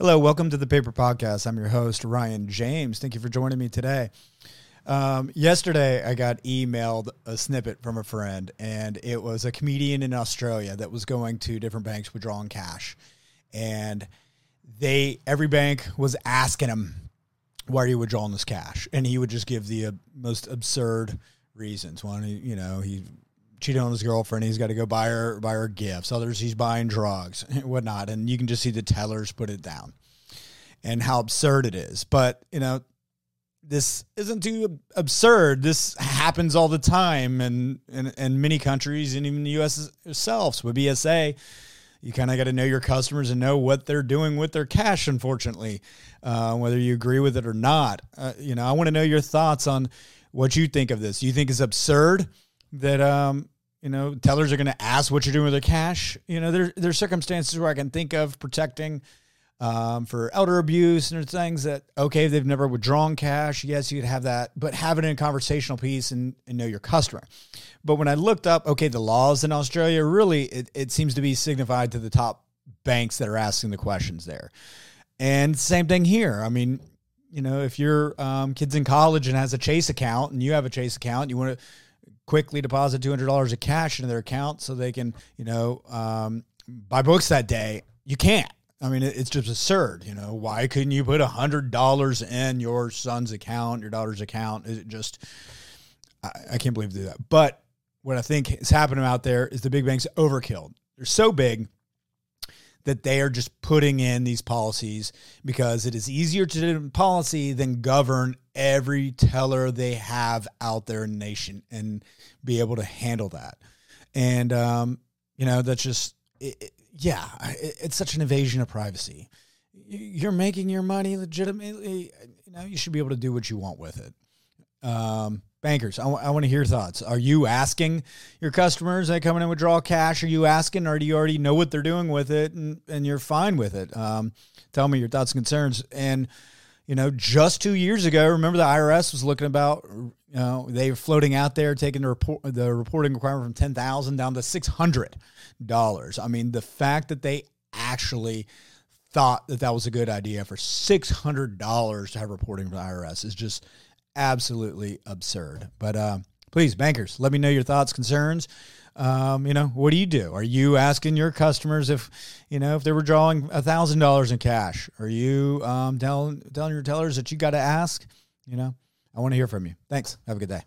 Hello, welcome to the Paper Podcast. I'm your host, Ryan James. Thank you for joining me today. Yesterday, I got emailed a snippet from a friend, and it was a comedian in Australia that was going to different banks withdrawing cash. And every bank was asking him, why are you withdrawing this cash? And he would just give the most absurd reasons. One, he cheated on his girlfriend. He's got to go buy her gifts. Others, he's buying drugs and whatnot. And you can just see the tellers put it down and how absurd it is. But, this isn't too absurd. This happens all the time in many countries and even the U.S. itself. With BSA, you kind of got to know your customers and know what they're doing with their cash, unfortunately, whether you agree with it or not. I want to know your thoughts on what you think of this. Do you think it's absurd that, tellers are going to ask what you're doing with their cash? There are circumstances where I can think of protecting for elder abuse and things that, okay, they've never withdrawn cash. Yes, you could have that, but have it in a conversational piece and know your customer. But when I looked up, okay, the laws in Australia, really, it seems to be signified to the top banks that are asking the questions there. And same thing here. I mean, if your kid's in college and has a Chase account and you have a Chase account, you want to quickly deposit $200 of cash into their account so they can, buy books that day, you can't. I mean, it's just absurd. Why couldn't you put $100 in your son's account, your daughter's account? Is it just, I can't believe they do that. But what I think is happening out there is the big banks overkill. They're so big that they are just putting in these policies because it is easier to do policy than govern every teller they have out there in the nation and be able to handle that. And, that's just it. Yeah, it's such an invasion of privacy. You're making your money legitimately. You should be able to do what you want with it. Bankers, I want to hear thoughts. Are you asking your customers that come in and withdraw cash? Are you asking, or do you already know what they're doing with it and you're fine with it? Tell me your thoughts and concerns. And, just 2 years ago, remember the IRS was looking about, they were floating out there, taking the reporting requirement from $10,000 down to $600. I mean, the fact that they actually thought that was a good idea for $600 to have reporting for the IRS is just absolutely absurd. But please, bankers, let me know your thoughts, concerns. What do? Are you asking your customers if they were drawing $1,000 in cash? Are you telling your tellers that you got to ask? I want to hear from you. Thanks. Have a good day.